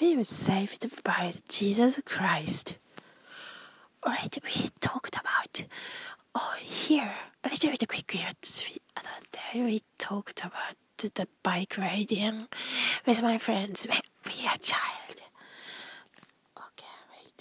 we were saved by Jesus Christ. Alright, we talked about here a little bit quicker. Another day we talked about the bike riding with my friends when we were a child.